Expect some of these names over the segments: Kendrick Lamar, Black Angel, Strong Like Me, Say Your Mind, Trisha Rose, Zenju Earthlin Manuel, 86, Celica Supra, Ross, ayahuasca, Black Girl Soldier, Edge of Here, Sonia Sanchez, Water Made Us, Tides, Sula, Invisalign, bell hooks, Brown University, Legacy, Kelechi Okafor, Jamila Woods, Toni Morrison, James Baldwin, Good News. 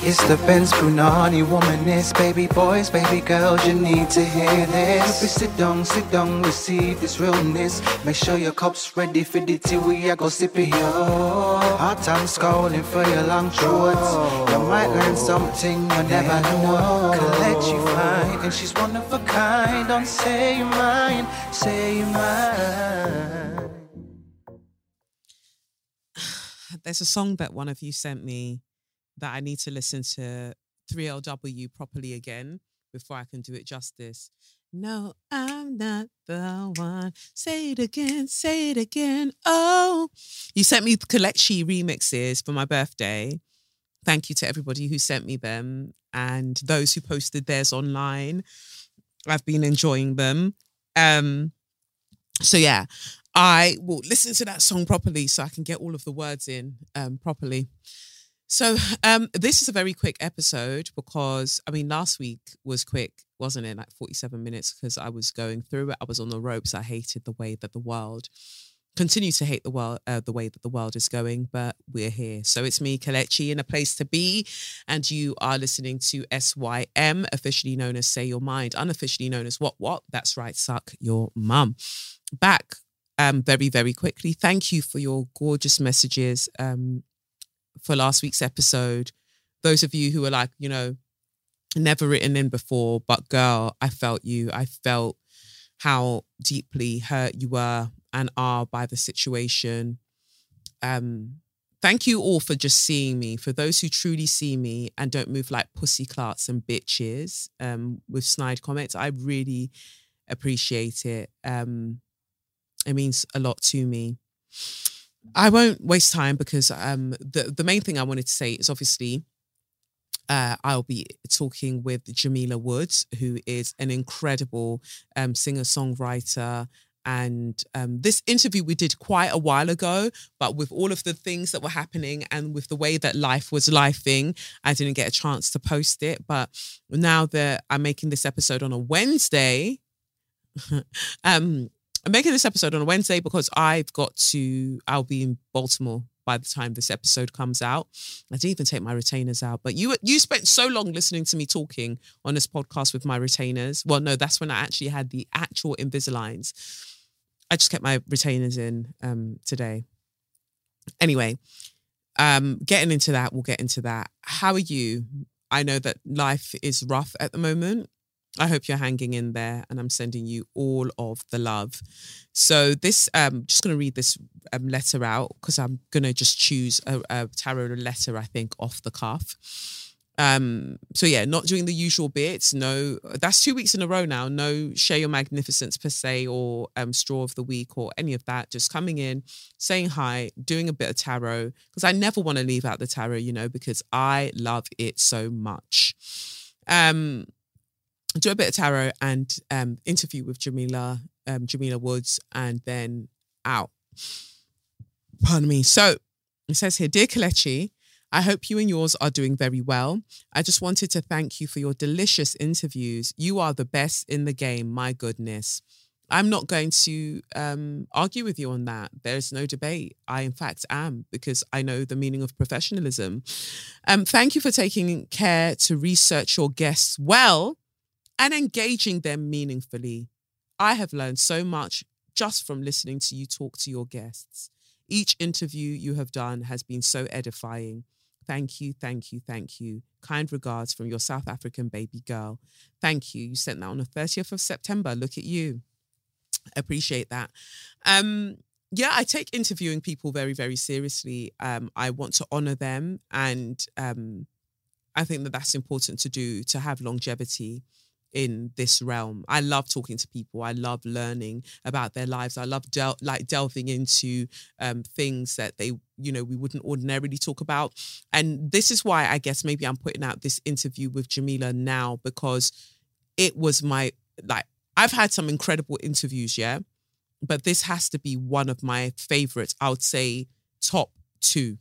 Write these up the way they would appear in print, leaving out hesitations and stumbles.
It's the Benz Brunani womanist. Baby boys, baby girls, you need to hear this. Baby, sit down, receive this realness. Make sure your cup's ready for the tea. We are gonna sip it, yo. Hard times calling for your long shorts. You might learn something you never know. Collect you find, and she's one of a kind. Don't say your mind, say your mind. There's a song that one of you sent me that I need to listen to 3LW properly again before I can do it justice. No, I'm not the one. Say it again, say it again. Oh, you sent me Kelechi remixes for my birthday. Thank you to everybody who sent me them and those who posted theirs online. I've been enjoying them. So yeah, I will listen to that song properly so I can get all of the words in properly. So this is a very quick episode because, I mean, last week was quick, wasn't it? Like 47 minutes because I was going through it. I was on the ropes. I hated the way that the world, continue to hate the world, the way that the world is going, but we're here. So it's me, Kelechi, in A Place to Be, and you are listening to SYM, officially known as Say Your Mind, unofficially known as What? That's right, Suck Your Mum. Back very, very quickly. Thank you for your gorgeous messages. For last week's episode, those of you who were like, you know, never written in before, but girl, I felt you. I felt how deeply hurt you were and are by the situation. Thank you all for just seeing me. For those who truly see me and don't move like pussy clarts and bitches with snide comments, I really appreciate it. It means a lot to me. I won't waste time because the main thing I wanted to say is obviously I'll be talking with Jamila Woods, who is an incredible singer-songwriter. And this interview we did quite a while ago, but with all of the things that were happening and with the way that life was lifing, I didn't get a chance to post it. But now that I'm making this episode on a Wednesday, I'm making this episode on a Wednesday because I'll be in Baltimore by the time this episode comes out. I didn't even take my retainers out, but you spent so long listening to me talking on this podcast with my retainers. Well, no, that's when I actually had the actual Invisaligns. I just kept my retainers in today. Anyway, getting into that, we'll get into that. How are you? I know that life is rough at the moment. I hope you're hanging in there, and I'm sending you all of the love. So this, just going to read this letter out because I'm going to just choose a tarot letter, I think, off the cuff. So yeah, not doing the usual bits. No, that's 2 weeks in a row now. No share your magnificence per se or straw of the week or any of that. Just coming in, saying hi, doing a bit of tarot because I never want to leave out the tarot, you know, because I love it so much. Do a bit of tarot and interview with Jamila Woods, and then out. Pardon me. So it says here, Dear Kelechi, I hope you and yours are doing very well. I just wanted to thank you for your delicious interviews. You are the best in the game, my goodness. I'm not going to argue with you on that. There's no debate. I, in fact, am, because I know the meaning of professionalism. Thank you for taking care to research your guests well and engaging them meaningfully. I have learned so much just from listening to you talk to your guests. Each interview you have done has been so edifying. Thank you, thank you, thank you. Kind regards from your South African baby girl. Thank you. You sent that on the 30th of September. Look at you. Appreciate that. Yeah, I take interviewing people very, very seriously. I want to honor them. And I think that that's important to do, to have longevity in this realm. I love talking to people. I love learning about their lives. I love delving into things that they, you know, we wouldn't ordinarily talk about. And this is why I guess maybe I'm putting out this interview with Jamila now, because it was my, like, I've had some incredible interviews, yeah, but this has to be one of my favorites. I would say top two,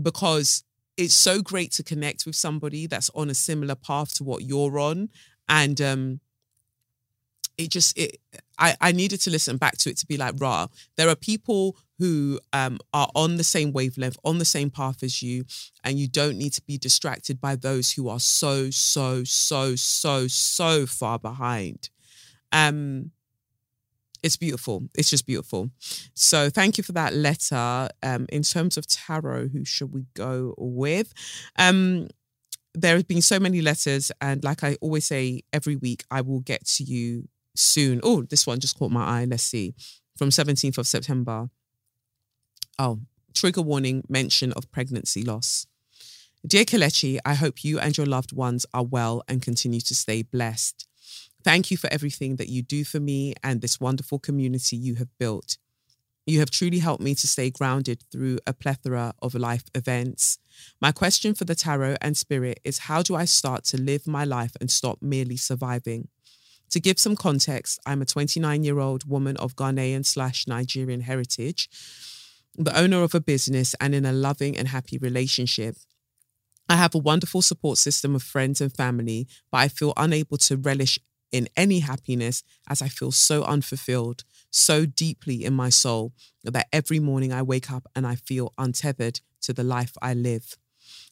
because it's so great to connect with somebody that's on a similar path to what you're on. And I needed to listen back to it to be like, rah, there are people who are on the same wavelength, on the same path as you, and you don't need to be distracted by those who are so far behind. It's beautiful. It's just beautiful. So thank you for that letter. In terms of tarot, who should we go with? There have been so many letters, and like I always say every week, I will get to you soon. Oh, this one just caught my eye. Let's see. From 17th of September. Oh, trigger warning, mention of pregnancy loss. Dear Kelechi, I hope you and your loved ones are well and continue to stay blessed. Thank you for everything that you do for me and this wonderful community you have built. You have truly helped me to stay grounded through a plethora of life events. My question for the tarot and spirit is, how do I start to live my life and stop merely surviving? To give some context, I'm a 29-year-old woman of Ghanaian/Nigerian heritage, the owner of a business, and in a loving and happy relationship. I have a wonderful support system of friends and family, but I feel unable to relish in any happiness as I feel so unfulfilled, so deeply in my soul that every morning I wake up and I feel untethered to the life I live.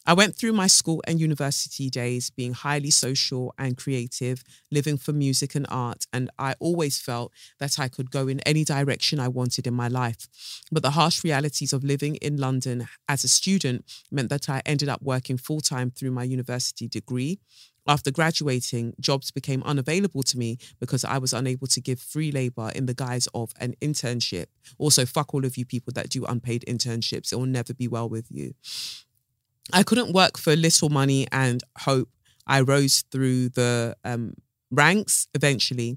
I went through my school and university days being highly social and creative, living for music and art, and I always felt that I could go in any direction I wanted in my life. But the harsh realities of living in London as a student meant that I ended up working full-time through my university degree. After graduating, jobs became unavailable to me because I was unable to give free labor in the guise of an internship. Also, fuck all of you people that do unpaid internships. It will never be well with you. I couldn't work for little money and hope. I rose through the ranks eventually.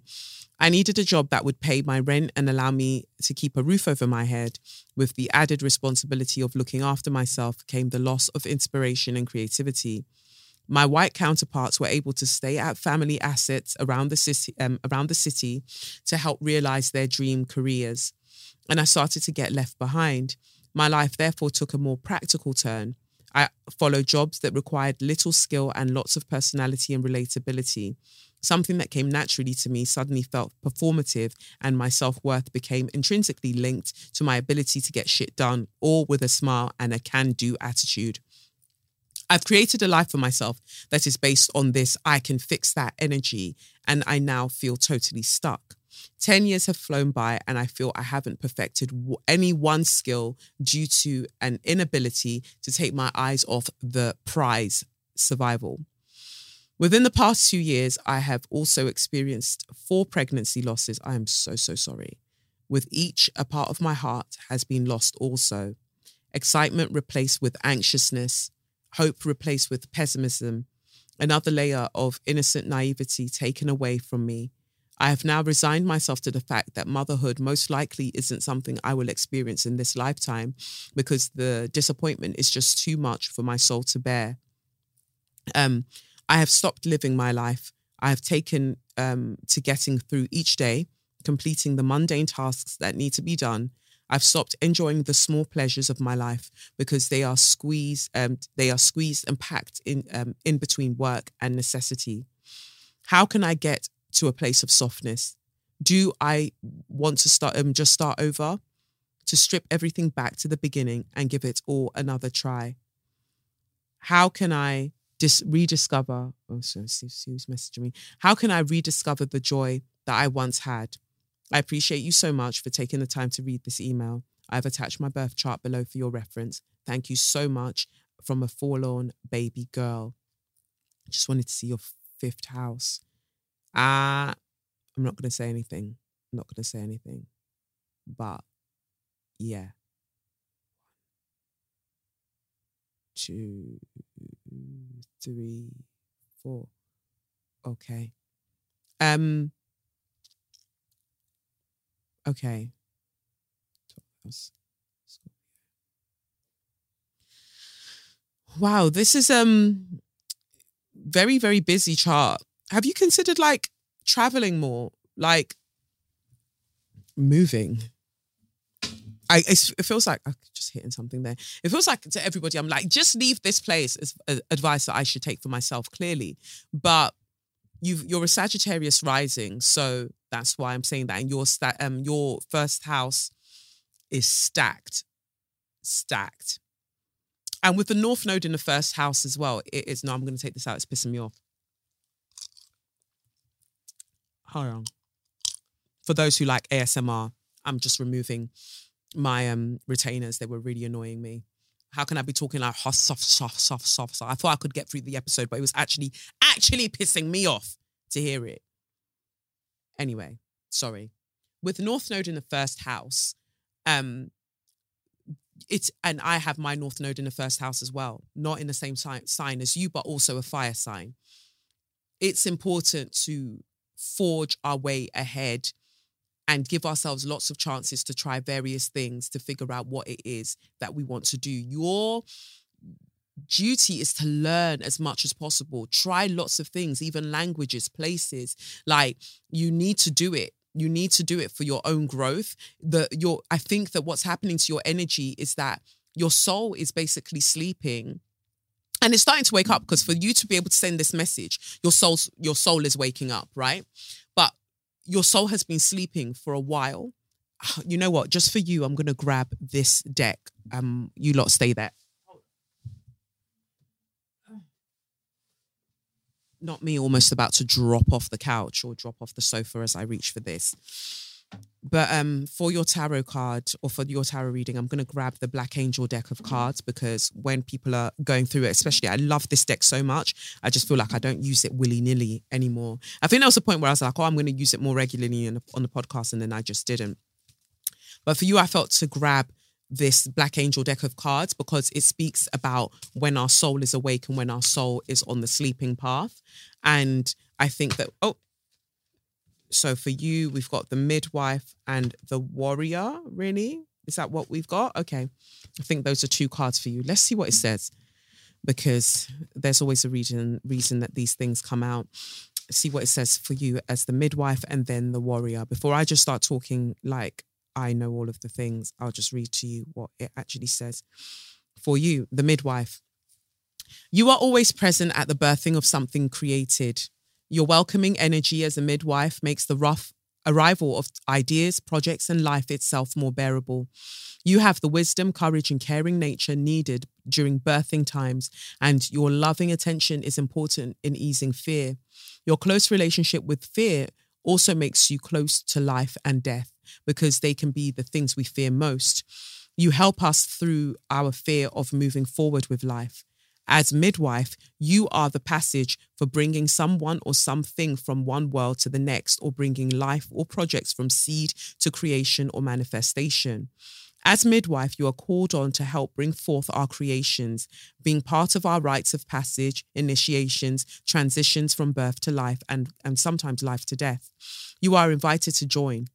I needed a job that would pay my rent and allow me to keep a roof over my head. With the added responsibility of looking after myself came the loss of inspiration and creativity. My white counterparts were able to stay at family assets around the city to help realize their dream careers. And I started to get left behind. My life therefore took a more practical turn. I followed jobs that required little skill and lots of personality and relatability. Something that came naturally to me suddenly felt performative, and my self-worth became intrinsically linked to my ability to get shit done, all with a smile and a can-do attitude. I've created a life for myself that is based on this I can fix that energy, and I now feel totally stuck. 10 years have flown by, and I feel I haven't perfected any one skill due to an inability to take my eyes off the prize, survival. Within the past 2 years, I have also experienced 4 pregnancy losses. I am so sorry. With each, a part of my heart has been lost also. Excitement replaced with anxiousness, hope replaced with pessimism, another layer of innocent naivety taken away from me. I have now resigned myself to the fact that motherhood most likely isn't something I will experience in this lifetime because the disappointment is just too much for my soul to bear. I have stopped living my life. I have taken to getting through each day, completing the mundane tasks that need to be done. I've stopped enjoying the small pleasures of my life because they are squeezed and packed in between work and necessity. How can I get to a place of softness? Do I want to start over? To strip everything back to the beginning and give it all another try? How can I rediscover? Oh, sorry, Sue's messaging me. How can I rediscover the joy that I once had? I appreciate you so much for taking the time to read this email. I've attached my birth chart below for your reference. Thank you so much. From a forlorn baby girl. Just wanted to see your 5th house. I'm not going to say anything. But yeah. 1, 2, 3, 4. Okay. Okay. Wow, this is very, very busy chart. Have you considered like traveling more, like moving? It feels like I'm just hitting something there. It feels like to everybody, I'm like, just leave this place is advice that I should take for myself, clearly. But you're a Sagittarius rising, so that's why I'm saying that. And your 1st house is stacked. Stacked. And with the North Node in the first house as well, it is... No, I'm going to take this out. It's pissing me off. Hold on. For those who like ASMR, I'm just removing my retainers. They were really annoying me. How can I be talking like soft? I thought I could get through the episode, but it was actually pissing me off to hear it. Anyway, sorry. With North Node in the first house, it's, and I have my North Node in the first house as well, not in the same sign as you, but also a fire sign. It's important to forge our way ahead and give ourselves lots of chances to try various things to figure out what it is that we want to do. Your duty is to learn as much as possible. Try lots of things, even languages, places. Like, you need to do it. You need to do it for your own growth. I think that what's happening to your energy is that your soul is basically sleeping. And it's starting to wake up, because for you to be able to send this message, your soul is waking up, right? But your soul has been sleeping for a while. You know what? Just for you, I'm going to grab this deck. You lot stay there. Not me almost about to drop off the couch or drop off the sofa as I reach for this. But for your tarot card, or for your tarot reading, I'm going to grab the Black Angel deck of cards, because when people are going through it, especially, I love this deck so much. I just feel like I don't use it willy-nilly anymore. I think there was a point where I was like, oh, I'm going to use it more regularly on the podcast, and then I just didn't. But for you, I felt to grab this Black Angel deck of cards because it speaks about when our soul is awake and when our soul is on the sleeping path. And I think that... So for you, we've got the Midwife and the Warrior, really? Is that what we've got? Okay. I think those are two cards for you. Let's see what it says, because there's always a reason that these things come out. See what it says for you as the Midwife and then the Warrior. Before I just start talking like I know all of the things, I'll just read to you what it actually says. For you, the Midwife. You are always present at the birthing of something created. Your welcoming energy as a midwife makes the rough arrival of ideas, projects, and life itself more bearable. You have the wisdom, courage, and caring nature needed during birthing times, and your loving attention is important in easing fear. Your close relationship with fear also makes you close to life and death, because they can be the things we fear most. You help us through our fear of moving forward with life. As midwife, you are the passage for bringing someone or something from one world to the next, or bringing life or projects from seed to creation or manifestation. As midwife, you are called on to help bring forth our creations, being part of our rites of passage, initiations, transitions from birth to life, and sometimes life to death. You are invited to join.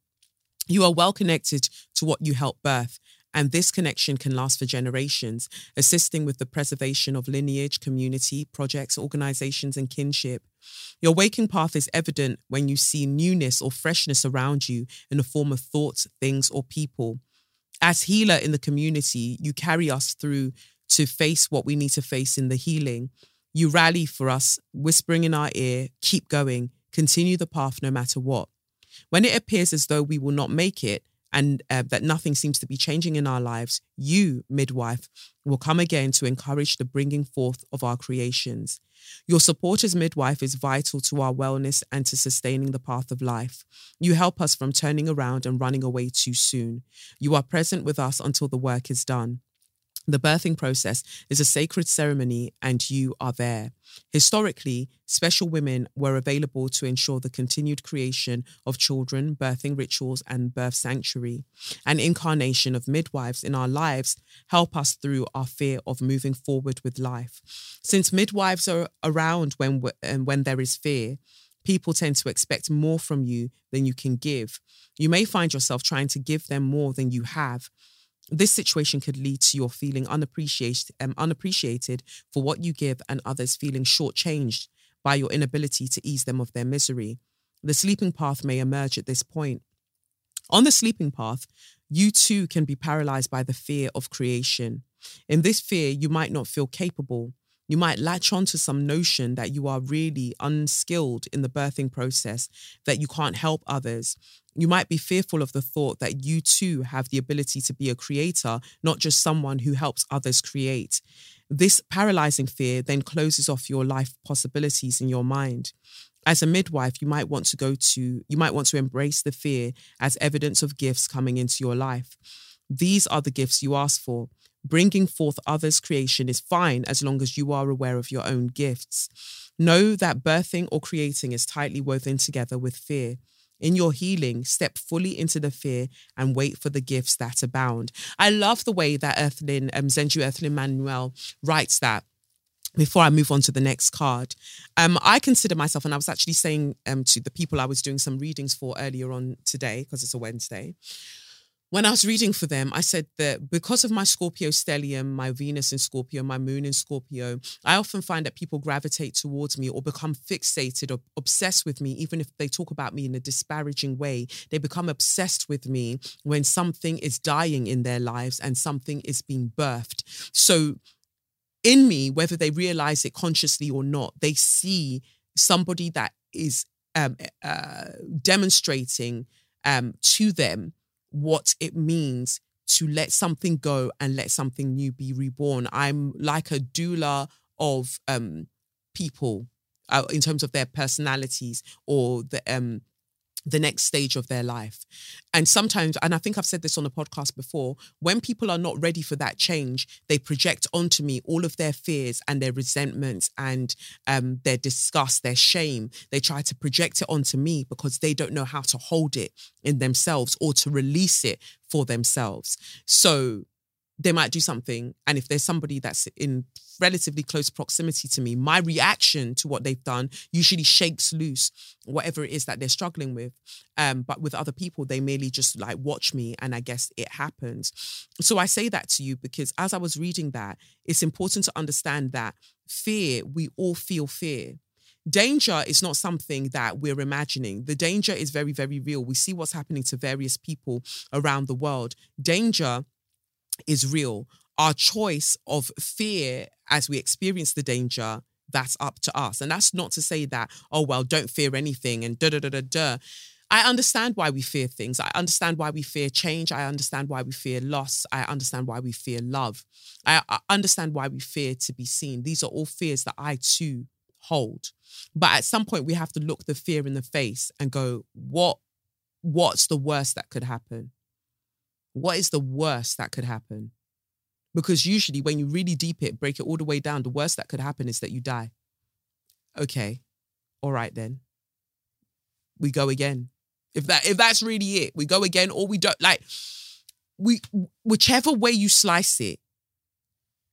You are well connected to what you help birth, and this connection can last for generations, assisting with the preservation of lineage, community, projects, organizations, and kinship. Your waking path is evident when you see newness or freshness around you in the form of thoughts, things, or people. As healer in the community, you carry us through to face what we need to face in the healing. You rally for us, whispering in our ear, keep going, continue the path no matter what. When it appears as though we will not make it, and that nothing seems to be changing in our lives, you, midwife, will come again to encourage the bringing forth of our creations. Your support as midwife is vital to our wellness and to sustaining the path of life. You help us from turning around and running away too soon. You are present with us until the work is done. The birthing process is a sacred ceremony, and you are there. Historically, special women were available to ensure the continued creation of children, birthing rituals, and birth sanctuary. An incarnation of midwives in our lives help us through our fear of moving forward with life. Since midwives are around when there is fear, people tend to expect more from you than you can give. You may find yourself trying to give them more than you have. This situation could lead to your feeling unappreciated for what you give, and others feeling shortchanged by your inability to ease them of their misery. The sleeping path may emerge at this point. On the sleeping path, you too can be paralyzed by the fear of creation. In this fear, you might not feel capable. You might latch onto some notion that you are really unskilled in the birthing process, that you can't help others. You might be fearful of the thought that you too have the ability to be a creator, not just someone who helps others create. This paralyzing fear then closes off your life possibilities in your mind. As a midwife, you might want to embrace the fear as evidence of gifts coming into your life. These are the gifts you ask for. Bringing forth others' creation is fine as long as you are aware of your own gifts. Know that birthing or creating is tightly woven together with fear. In your healing, step fully into the fear and wait for the gifts that abound. I love the way that Zenju Earthlin Manuel writes that. Before I move on to the next card, I consider myself, and I was actually saying to the people I was doing some readings for earlier on today, because it's a Wednesday, when I was reading for them, I said that because of my Scorpio stellium, my Venus in Scorpio, my moon in Scorpio, I often find that people gravitate towards me or become fixated or obsessed with me, even if they talk about me in a disparaging way. They become obsessed with me when something is dying in their lives and something is being birthed. So in me, whether they realize it consciously or not, they see somebody that is demonstrating to them what it means to let something go and let something new be reborn. I'm like a doula of people in terms of their personalities or the next stage of their life. And sometimes, and I think I've said this on the podcast before, when people are not ready for that change, they project onto me all of their fears and their resentments and their disgust, their shame. They try to project it onto me because they don't know how to hold it in themselves or to release it for themselves. So they might do something, and if there's somebody that's in relatively close proximity to me, my reaction to what they've done usually shakes loose whatever it is that they're struggling with. But with other people, they merely just like watch me, and I guess it happens. So I say that to you because as I was reading that, it's important to understand that fear, we all feel fear. Danger is not something that we're imagining. The danger is very, very real. We see what's happening to various people around the world. Danger is real. Our choice of fear as we experience the danger, that's up to us. And that's not to say that, oh, well, don't fear anything and da-da-da-da-da. I understand why we fear things. I understand why we fear change. I understand why we fear loss. I understand why we fear love. I understand why we fear to be seen. These are all fears that I too hold. But at some point, we have to look the fear in the face and go, what's the worst that could happen? What is the worst that could happen? Because usually when you really break it all the way down, the worst that could happen is that you die. Okay. All right, then. We go again. If that's really it, we go again, or we don't. Whichever way you slice it,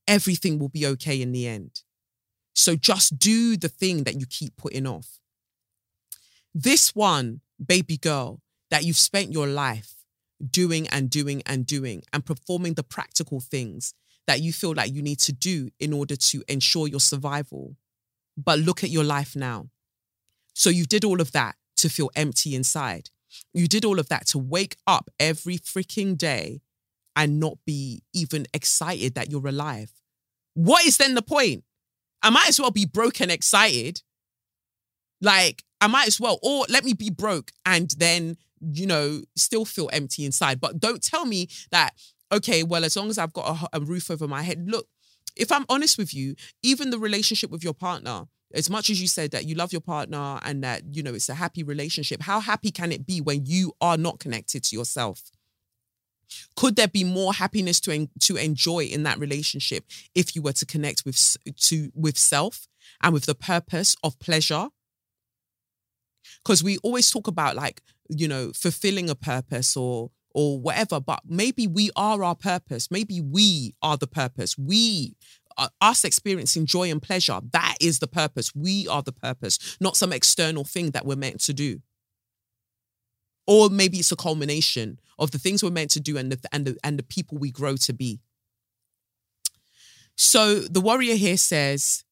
everything will be okay in the end. So just do the thing that you keep putting off. This one, baby girl, that you've spent your life doing and doing and doing and performing the practical things that you feel like you need to do in order to ensure your survival. But look at your life now. So you did all of that to feel empty inside. You did all of that to wake up every freaking day and not be even excited that you're alive. What is then the point? I might as well be broke and excited. Or let me be broke and then still feel empty inside. But don't tell me that, okay, well, as long as I've got a roof over my head. Look, if I'm honest with you, even the relationship with your partner, as much as you said that you love your partner and that, it's a happy relationship, how happy can it be when you are not connected to yourself? Could there be more happiness to enjoy in that relationship if you were to connect with self and with the purpose of pleasure? Because we always talk about fulfilling a purpose or whatever, but maybe we are our purpose. Maybe we are the purpose. Us experiencing joy and pleasure, that is the purpose. We are the purpose, not some external thing that we're meant to do. Or maybe it's a culmination of the things we're meant to do and the people we grow to be. So the warrior here says,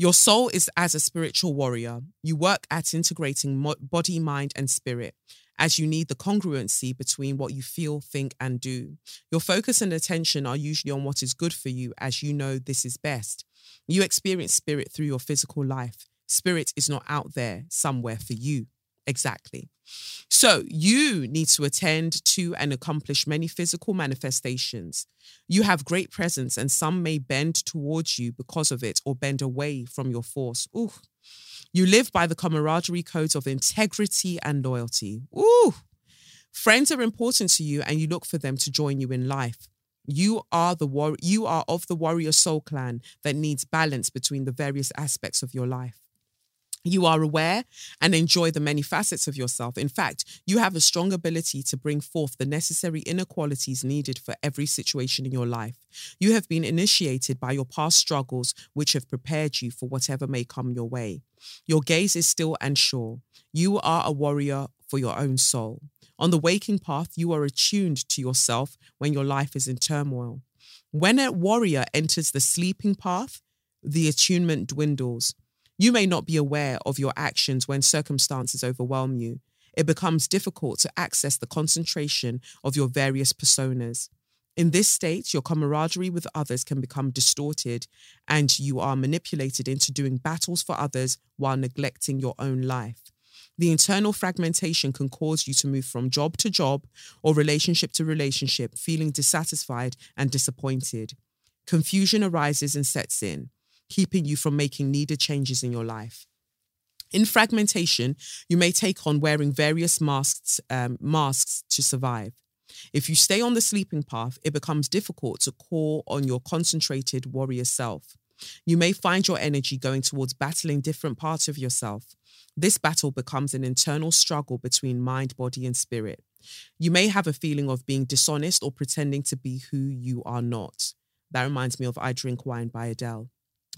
your soul is as a spiritual warrior. You work at integrating body, mind, and spirit, as you need the congruency between what you feel, think, and do. Your focus and attention are usually on what is good for you, as you know this is best. You experience spirit through your physical life. Spirit is not out there somewhere for you. Exactly. So you need to attend to and accomplish many physical manifestations. You have great presence and some may bend towards you because of it or bend away from your force. Ooh. You live by the camaraderie codes of integrity and loyalty. Ooh. Friends are important to you and you look for them to join you in life. You are of the warrior soul clan that needs balance between the various aspects of your life. You are aware and enjoy the many facets of yourself. In fact, you have a strong ability to bring forth the necessary inner qualities needed for every situation in your life. You have been initiated by your past struggles, which have prepared you for whatever may come your way. Your gaze is still and sure. You are a warrior for your own soul. On the waking path, you are attuned to yourself when your life is in turmoil. When a warrior enters the sleeping path, the attunement dwindles. You may not be aware of your actions when circumstances overwhelm you. It becomes difficult to access the concentration of your various personas. In this state, your camaraderie with others can become distorted and you are manipulated into doing battles for others while neglecting your own life. The internal fragmentation can cause you to move from job to job or relationship to relationship, feeling dissatisfied and disappointed. Confusion arises and sets in, keeping you from making needed changes in your life. In fragmentation, you may take on wearing various masks to survive. If you stay on the sleeping path, it becomes difficult to call on your concentrated warrior self. You may find your energy going towards battling different parts of yourself. This battle becomes an internal struggle between mind, body, and spirit. You may have a feeling of being dishonest or pretending to be who you are not. That reminds me of I Drink Wine by Adele.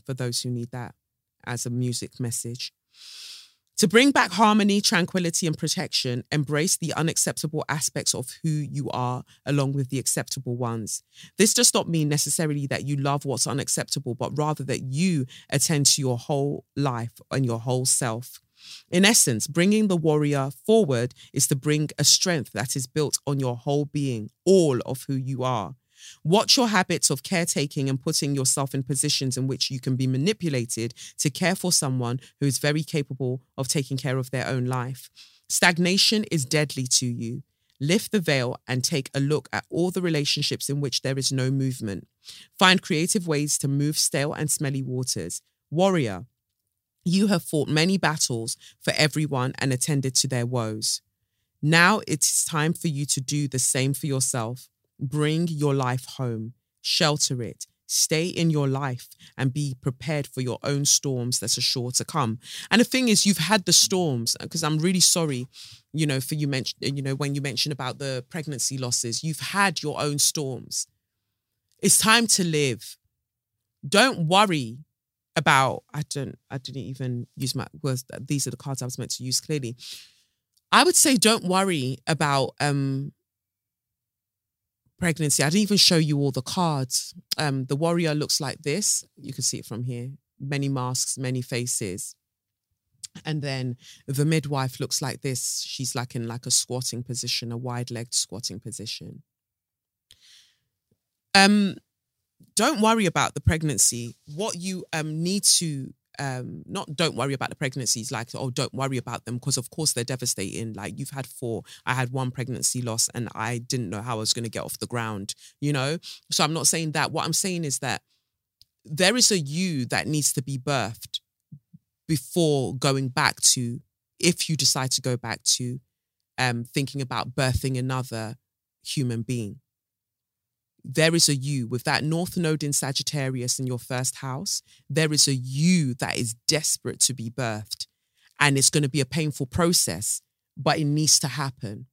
For those who need that as a music message. To bring back harmony, tranquility, and protection, embrace the unacceptable aspects of who you are along with the acceptable ones. This does not mean necessarily that you love what's unacceptable, but rather that you attend to your whole life and your whole self. In essence, bringing the warrior forward is to bring a strength that is built on your whole being, all of who you are. Watch your habits of caretaking and putting yourself in positions in which you can be manipulated to care for someone who is very capable of taking care of their own life. Stagnation is deadly to you. Lift the veil and take a look at all the relationships in which there is no movement. Find creative ways to move stale and smelly waters. Warrior, you have fought many battles for everyone and attended to their woes. Now it's time for you to do the same for yourself. Bring your life home, shelter it, stay in your life and be prepared for your own storms that are sure to come. And the thing is, you've had the storms, because I'm really sorry, for you mentioned, when you mentioned about the pregnancy losses, you've had your own storms. It's time to live. Don't worry about, I didn't even use my words. These are the cards I was meant to use clearly. I would say don't worry about, pregnancy. I didn't even show you all the cards. The warrior looks like this. You can see it from here. Many masks, many faces. And then the midwife looks like this. She's in a squatting position, a wide-legged squatting position. Don't worry about the pregnancy. What you need to not don't worry about the pregnancies don't worry about them, because of course they're devastating. You've had 4. I had 1 pregnancy loss and I didn't know how I was going to get off the ground, So I'm not saying that. What I'm saying is that there is a you that needs to be birthed before going back to, if you decide to go back to, thinking about birthing another human being. There is a you with that North Node in Sagittarius in your first house. There is a you that is desperate to be birthed, and it's going to be a painful process, but it needs to happen.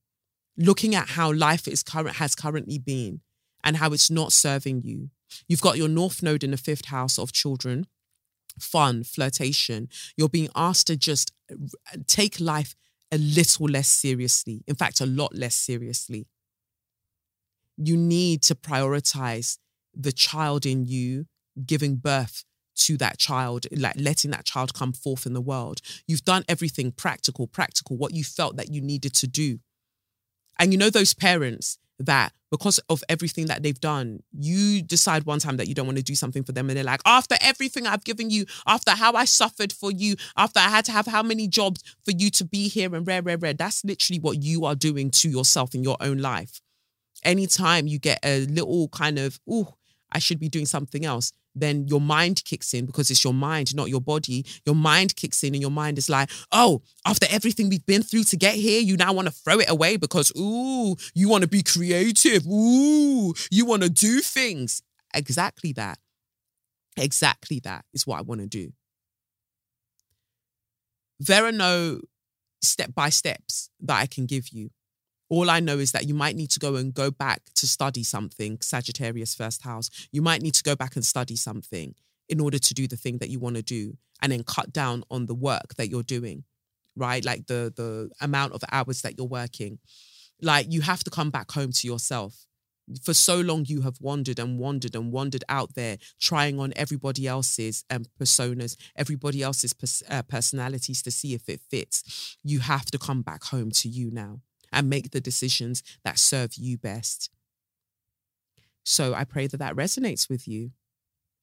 Looking at how life has currently been and how it's not serving you. You've got your North Node in the 5th house of children, fun, flirtation. You're being asked to just take life a little less seriously. In fact, a lot less seriously. You need to prioritize the child in you, giving birth to that child, letting that child come forth in the world. You've done everything practical, what you felt that you needed to do. And those parents that because of everything that they've done, you decide one time that you don't want to do something for them. And they're like, after everything I've given you, after how I suffered for you, after I had to have how many jobs for you to be here and rare. That's literally what you are doing to yourself in your own life. Anytime you get a little kind of, oh, I should be doing something else, then your mind kicks in, because it's your mind, not your body. Your mind kicks in and your mind is like, oh, after everything we've been through to get here, you now want to throw it away because, ooh, you want to be creative. Ooh, you want to do things. Exactly that. Exactly that is what I want to do. There are no step-by-steps that I can give you. All I know is that you might need to go back to study something, Sagittarius first house. You might need to go back and study something in order to do the thing that you want to do, and then cut down on the work that you're doing, right? Like the amount of hours that you're working. Like, you have to come back home to yourself. For so long, you have wandered out there, trying on everybody else's personas, everybody else's personalities to see if it fits. You have to come back home to you now and make the decisions that serve you best. So I pray that that resonates with you.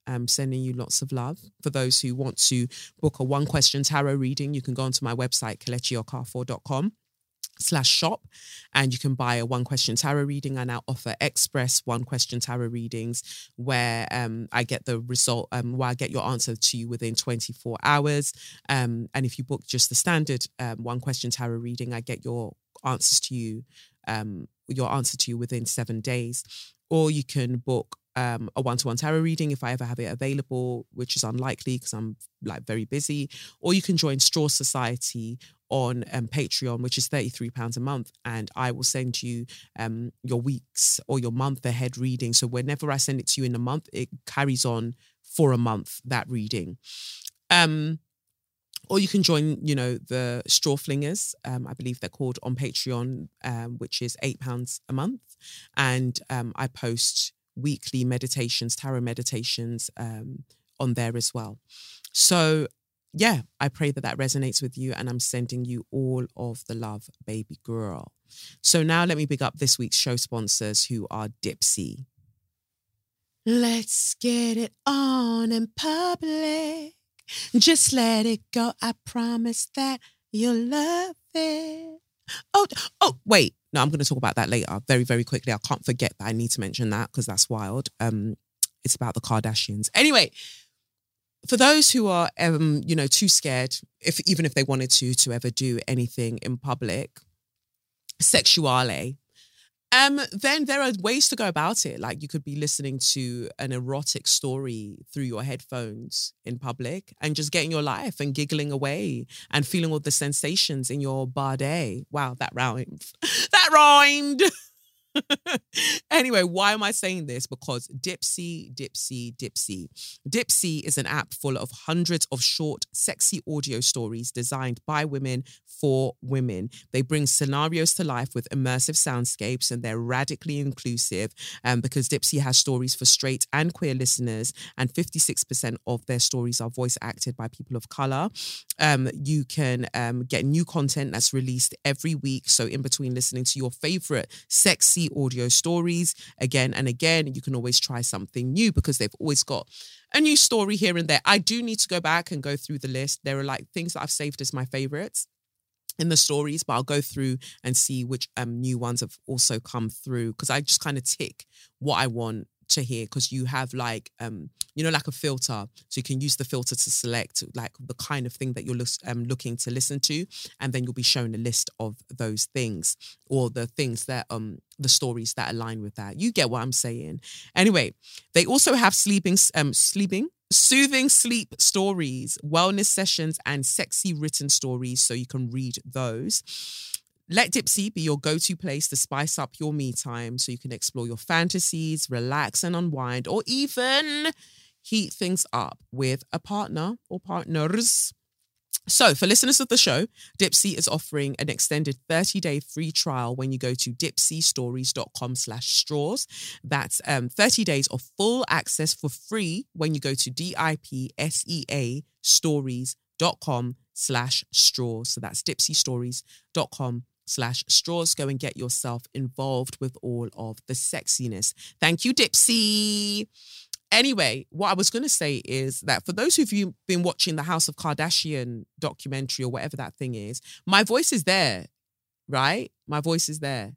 I'm sending you lots of love. For those who want to book a one-question tarot reading, you can go onto my website, KelechiOkafor.com/shop, and you can buy a one-question tarot reading. I now offer express one-question tarot readings where I get the result, where I get your answer to you within 24 hours. And if you book just the standard one-question tarot reading, I get your answers to you, your answer to you within 7 days. Or you can book a one-to-one tarot reading if I ever have it available, which is unlikely because I'm like very busy. Or you can join Straw Society on Patreon, which is £33 a month, and I will send you your weeks or your month ahead reading. So whenever I send it to you in a month, it carries on for a month, that reading. Or you can join, you know, the Straw Flingers, I believe they're called, on Patreon, which is £8 a month. And I post weekly meditations, tarot meditations on there as well. So, yeah, I pray that that resonates with you, and I'm sending you all of the love, baby girl. So now let me big up this week's show sponsors, who are Dipsy. Let's get it on in public. Just let it go. I promise that you'll love it. Oh, wait. No, I'm going to talk about that later. Very, very quickly. I can't forget that I need to mention that because that's wild. It's about the Kardashians. Anyway, for those who are, you know, too scared, even if they wanted to ever do anything in public, sexuale, then there are ways to go about it. Like, you could be listening to an erotic story through your headphones in public and just getting your life and giggling away and feeling all the sensations in your body. Wow, that rhymes. That rhymed. Anyway, why am I saying this? Because Dipsy. Dipsy is an app full of hundreds of short, sexy audio stories designed by women for women. They bring scenarios to life with immersive soundscapes, and they're radically inclusive because Dipsy has stories for straight and queer listeners, and 56% of their stories are voice acted by people of color. You can get new content that's released every week. So in between listening to your favorite sexy audio stories again and again, you can always try something new because they've always got a new story here and there. I do need to go back and go through the list. There are like things that I've saved as my favorites in the stories, but I'll go through and see which new ones have also come through, because I just kind of tick what I want to hear, because you have like you know, like a filter, so you can use the filter to select like the kind of thing that you're looking to listen to, and then you'll be shown a list of those things, or the things that the stories that align with that. You get what I'm saying? Anyway, they also have soothing sleep stories, wellness sessions, and sexy written stories, so you can read those. Let Dipsy be your go-to place to spice up your me time, so you can explore your fantasies, relax and unwind, or even heat things up with a partner or partners. So for listeners of the show, Dipsy is offering an extended 30-day free trial when you go to DipsyStories.com/straws. That's 30 days of full access for free when you go to DipsyStories.com/straws. So that's DipsyStories.com. /straws. Go and get yourself involved with all of the sexiness. Thank you, Dipsy. Anyway, what I was going to say is that for those of you who've been watching the House of Kardashian documentary or whatever that thing is, my voice is there, right? My voice is there.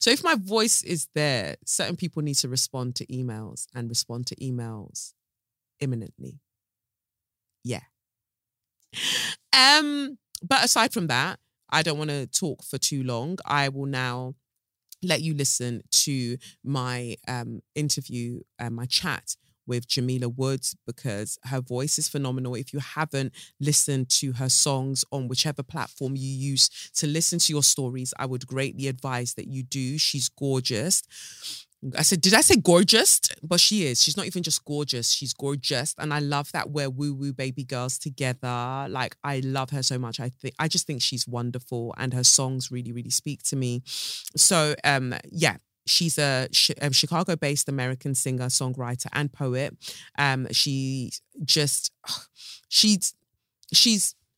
So if my voice is there, certain people need to respond to emails and respond to emails imminently. Yeah. But aside from that, I don't want to talk for too long. I will now let you listen to my interview and my chat with Jamila Woods, because her voice is phenomenal. If you haven't listened to her songs on whichever platform you use to listen to your stories, I would greatly advise that you do. She's gorgeous. I said, did I say gorgeous? But she is. She's not even just gorgeous. She's gorgeous. And I love that we're woo-woo baby girls together. Like, I love her so much. I just think she's wonderful. And her songs really, really speak to me. So, yeah. She's a Chicago-based American singer, songwriter, and poet. She's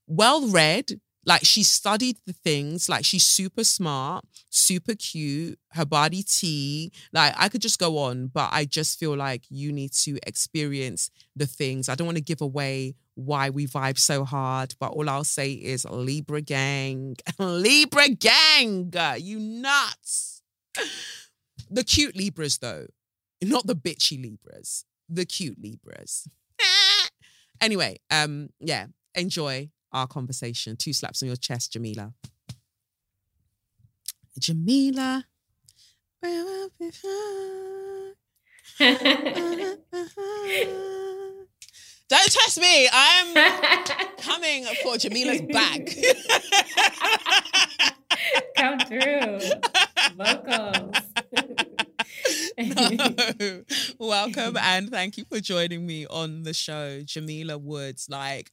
well-read. Like, she studied the things. Like, she's super smart, super cute. Her body tea. Like, I could just go on, but I just feel like you need to experience the things. I don't want to give away why we vibe so hard, but all I'll say is Libra gang, Libra gang, you nuts. The cute Libras, though, not the bitchy Libras, the cute Libras. Anyway, yeah, enjoy our conversation. Two slaps on your chest, Jamila. Jamila, where will we find? Don't test me. I'm coming for Jamila's bag. Come through. Vocals. No. Welcome and thank you for joining me on the show, Jamila Woods. Like,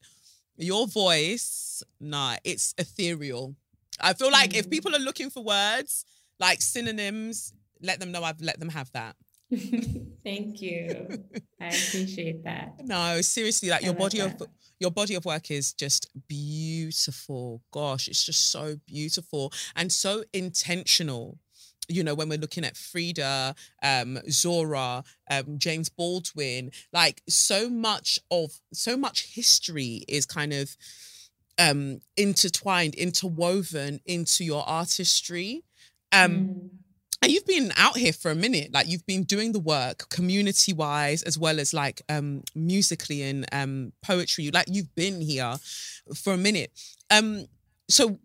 your voice, nah, it's ethereal. I feel like if people are looking for words, like synonyms, let them know I've let them have that. Thank you. I appreciate that. No, seriously, like, your body of work is just beautiful. Gosh, it's just so beautiful and so intentional. You know, when we're looking at Frida, Zora, James Baldwin, like, so much history is kind of interwoven into your artistry. And you've been out here for a minute. Like, you've been doing the work community-wise as well as, like, musically and poetry. Like, you've been here for a minute. So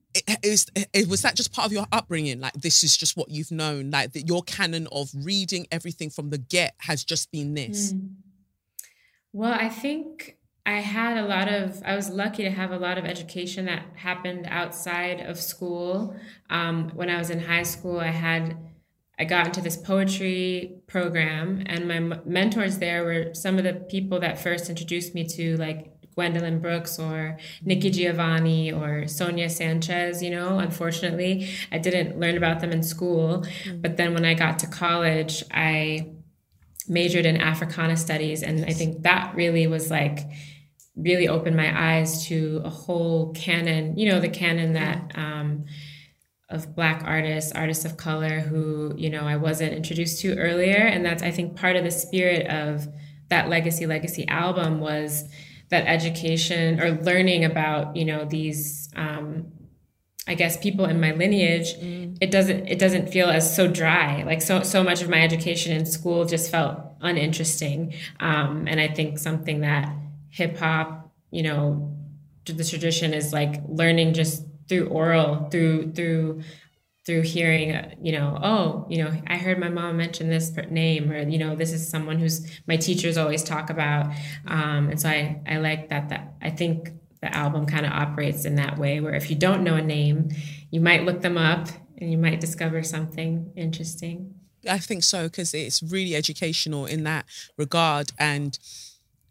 was that just part of your upbringing? Like, this is just what you've known? Like, that your canon of reading everything from the get has just been this? Well, I think I was lucky to have a lot of education that happened outside of school. When I was in high school, I got into this poetry program, and my mentors there were some of the people that first introduced me to, like, Gwendolyn Brooks or Nikki Giovanni or Sonia Sanchez. You know, unfortunately, I didn't learn about them in school. But then when I got to college, I majored in Africana studies. And I think that really was, like, really opened my eyes to a whole canon, you know, the canon that of Black artists of color who, you know, I wasn't introduced to earlier. And that's, I think, part of the spirit of that Legacy album was that education or learning about, you know, these, I guess, people in my lineage. It doesn't feel as so dry. Like, so much of my education in school just felt uninteresting. And I think something that hip hop, you know, the tradition is, like, learning just through oral, through hearing, you know, oh, you know, I heard my mom mention this name, or, you know, this is someone who's my teachers always talk about. And so I like that I think the album kind of operates in that way, where if you don't know a name, you might look them up and you might discover something interesting. I think so, because it's really educational in that regard. And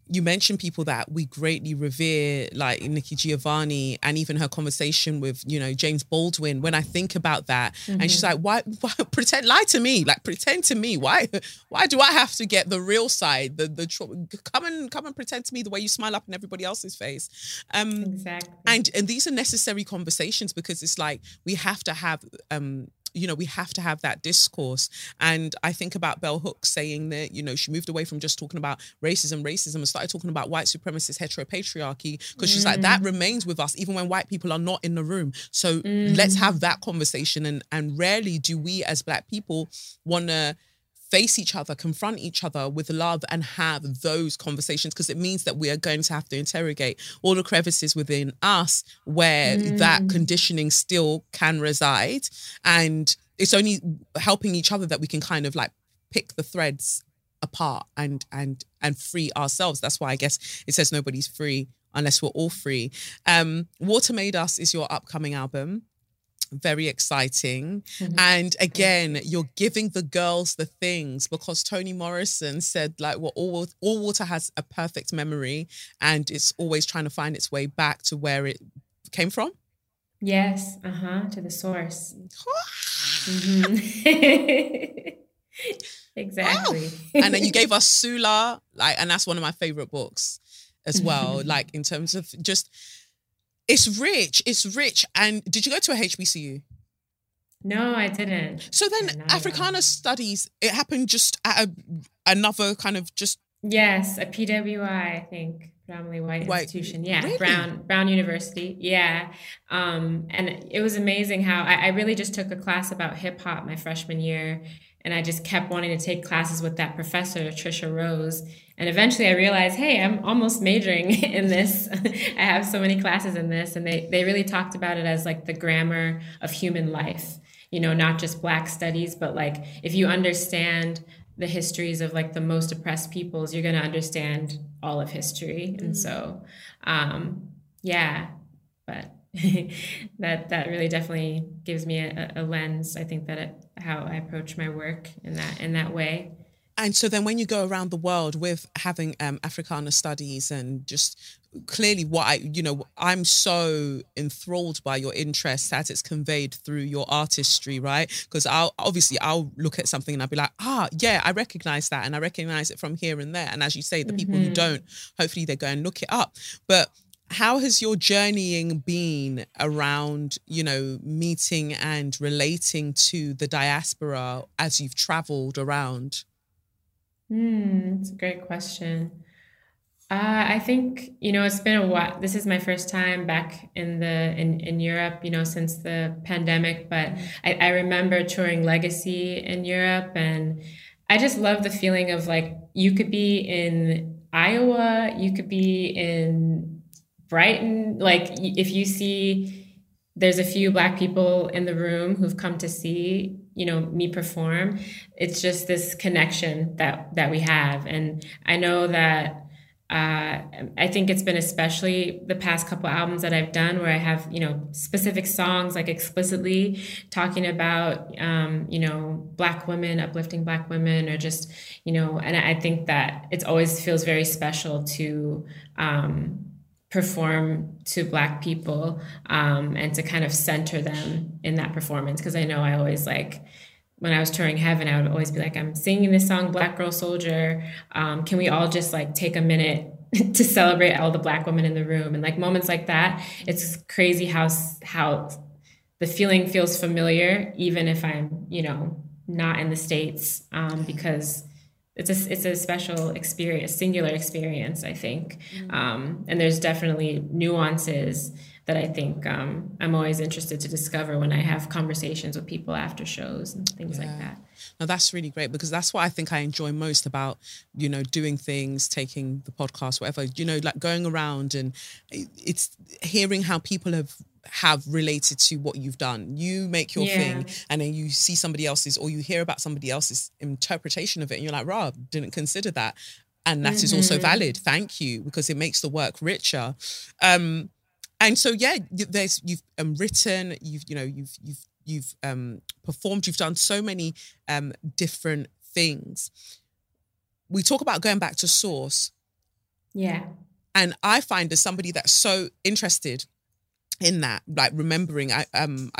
you mentioned people that we greatly revere, like Nikki Giovanni, and even her conversation with, you know, James Baldwin. When I think about that, and she's like, why pretend, lie to me, like pretend to me. Why do I have to get the real side? Come and pretend to me the way you smile up in everybody else's face. Exactly. And these are necessary conversations, because it's like, we have to have, we have to have that discourse. And I think about bell hooks saying that, you know, she moved away from just talking about racism and started talking about white supremacist heteropatriarchy, because she's like, that remains with us even when white people are not in the room. So let's have that conversation. And rarely do we as Black people want to face each other, confront each other with love and have those conversations, because it means that we are going to have to interrogate all the crevices within us where that conditioning still can reside. And it's only helping each other that we can kind of like pick the threads apart and free ourselves. That's why I guess it says nobody's free unless we're all free. Water Made Us is your upcoming album. Very exciting. And again, you're giving the girls the things, because Toni Morrison said, like, well, all water has a perfect memory, and it's always trying to find its way back to where it came from. Yes. To the source. Exactly. Wow. And then you gave us Sula, like, and that's one of my favorite books as well. Like, in terms of just, It's rich. And did you go to a HBCU? No, I didn't. So then Africana studies, it happened just at another kind of just... Yes, a PWI, I think, predominantly white institution. Yeah, really? Brown University. Yeah. And it was amazing how I really just took a class about hip hop my freshman year. And I just kept wanting to take classes with that professor, Trisha Rose. And eventually I realized, hey, I'm almost majoring in this. I have so many classes in this. And they really talked about it as like the grammar of human life, you know, not just Black studies, but like if you understand the histories of like the most oppressed peoples, you're going to understand all of history. And so, but that really definitely gives me a lens, I think, that how I approach my work in that way. And so then when you go around the world with having Africana studies and just clearly I'm so enthralled by your interest that it's conveyed through your artistry, right? Because I'll look at something and I'll be like, I recognize that, and I recognize it from here and there. And as you say, the people who don't, hopefully they go and look it up. But how has your journeying been around, you know, meeting and relating to the diaspora as you've traveled around? That's a great question. I think, you know, it's been a while. This is my first time back in Europe, you know, since the pandemic. But I remember touring Legacy in Europe, and I just love the feeling of like, you could be in Iowa, you could be in Brighton, like if you see there's a few Black people in the room who've come to see, you know, me perform, it's just this connection that we have. And I know that I think it's been especially the past couple albums that I've done where I have, you know, specific songs like explicitly talking about, you know, Black women, uplifting Black women, or just, you know, and I think that it always feels very special to perform to Black people and to kind of center them in that performance. Because I know I always, like, when I was touring Heaven, I would always be like, I'm singing this song, Black Girl Soldier. Can we all just like take a minute to celebrate all the Black women in the room? And like moments like that, it's crazy how the feeling feels familiar, even if I'm, you know, not in the States, because it's a special experience, singular experience, I think. And there's definitely nuances that I think I'm always interested to discover when I have conversations with people after shows and things like that. Now, that's really great, because that's what I think I enjoy most about, you know, doing things, taking the podcast, whatever, you know, like going around, and it's hearing how people have related to what you've done. You make your thing, and then you see somebody else's, or you hear about somebody else's interpretation of it, and you're like, rah, didn't consider that. And that is also valid. Thank you, because it makes the work richer. And so, yeah, you've written, you've performed, you've done so many different things. We talk about going back to source. Yeah. And I find as somebody that's so interested in that, like remembering, I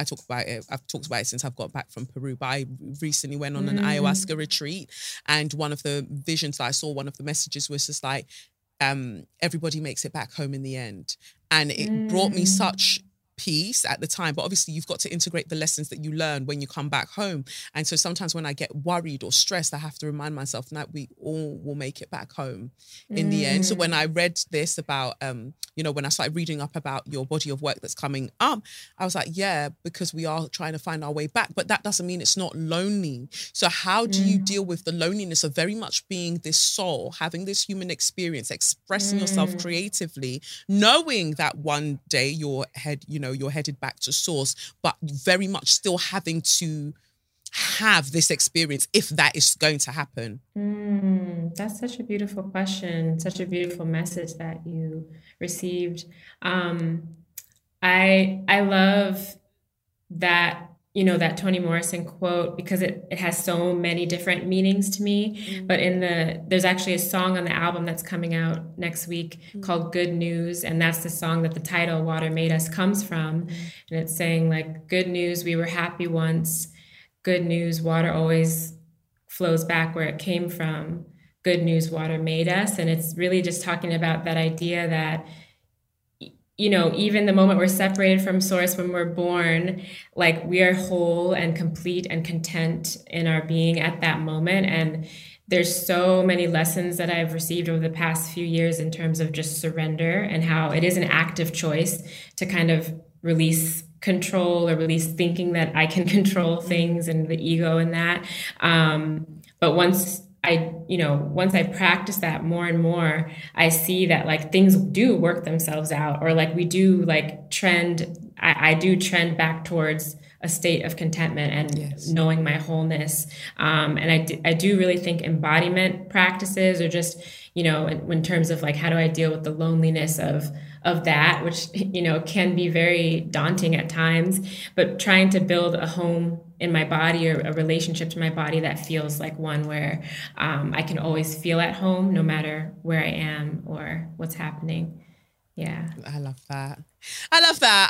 talk about it. I've talked about it since I've got back from Peru, but I recently went on an ayahuasca retreat, and one of the visions that I saw, one of the messages was just like, everybody makes it back home in the end. And it brought me such peace at the time, but obviously you've got to integrate the lessons that you learn when you come back home. And so sometimes when I get worried or stressed, I have to remind myself that we all will make it back home in the end. So when I read this about, you know, when I started reading up about your body of work that's coming up, I was like, yeah, because we are trying to find our way back, but that doesn't mean it's not lonely. So how do you deal with the loneliness of very much being this soul, having this human experience, expressing yourself creatively, knowing that one day your head, you know, you're headed back to source, but very much still having to have this experience if that is going to happen? That's such a beautiful question, such a beautiful message that you received. I love that, you know, that Toni Morrison quote, because it has so many different meanings to me. But there's actually a song on the album that's coming out next week called Good News. And that's the song that the title Water Made Us comes from. And it's saying like, good news, we were happy once. Good news, water always flows back where it came from. Good news, water made us. And it's really just talking about that idea that, you know, even the moment we're separated from source when we're born, like we are whole and complete and content in our being at that moment. And there's so many lessons that I've received over the past few years in terms of just surrender and how it is an active choice to kind of release control or release thinking that I can control things and the ego and that. But once I practice that more and more, I see that like things do work themselves out, or like we do like trend. I do trend back towards a state of contentment and knowing my wholeness. And I do really think embodiment practices, or just, you know, in terms of like, how do I deal with the loneliness of that, which, you know, can be very daunting at times, but trying to build a home in my body or a relationship to my body that feels like one where I can always feel at home no matter where I am or what's happening. Yeah. I love that.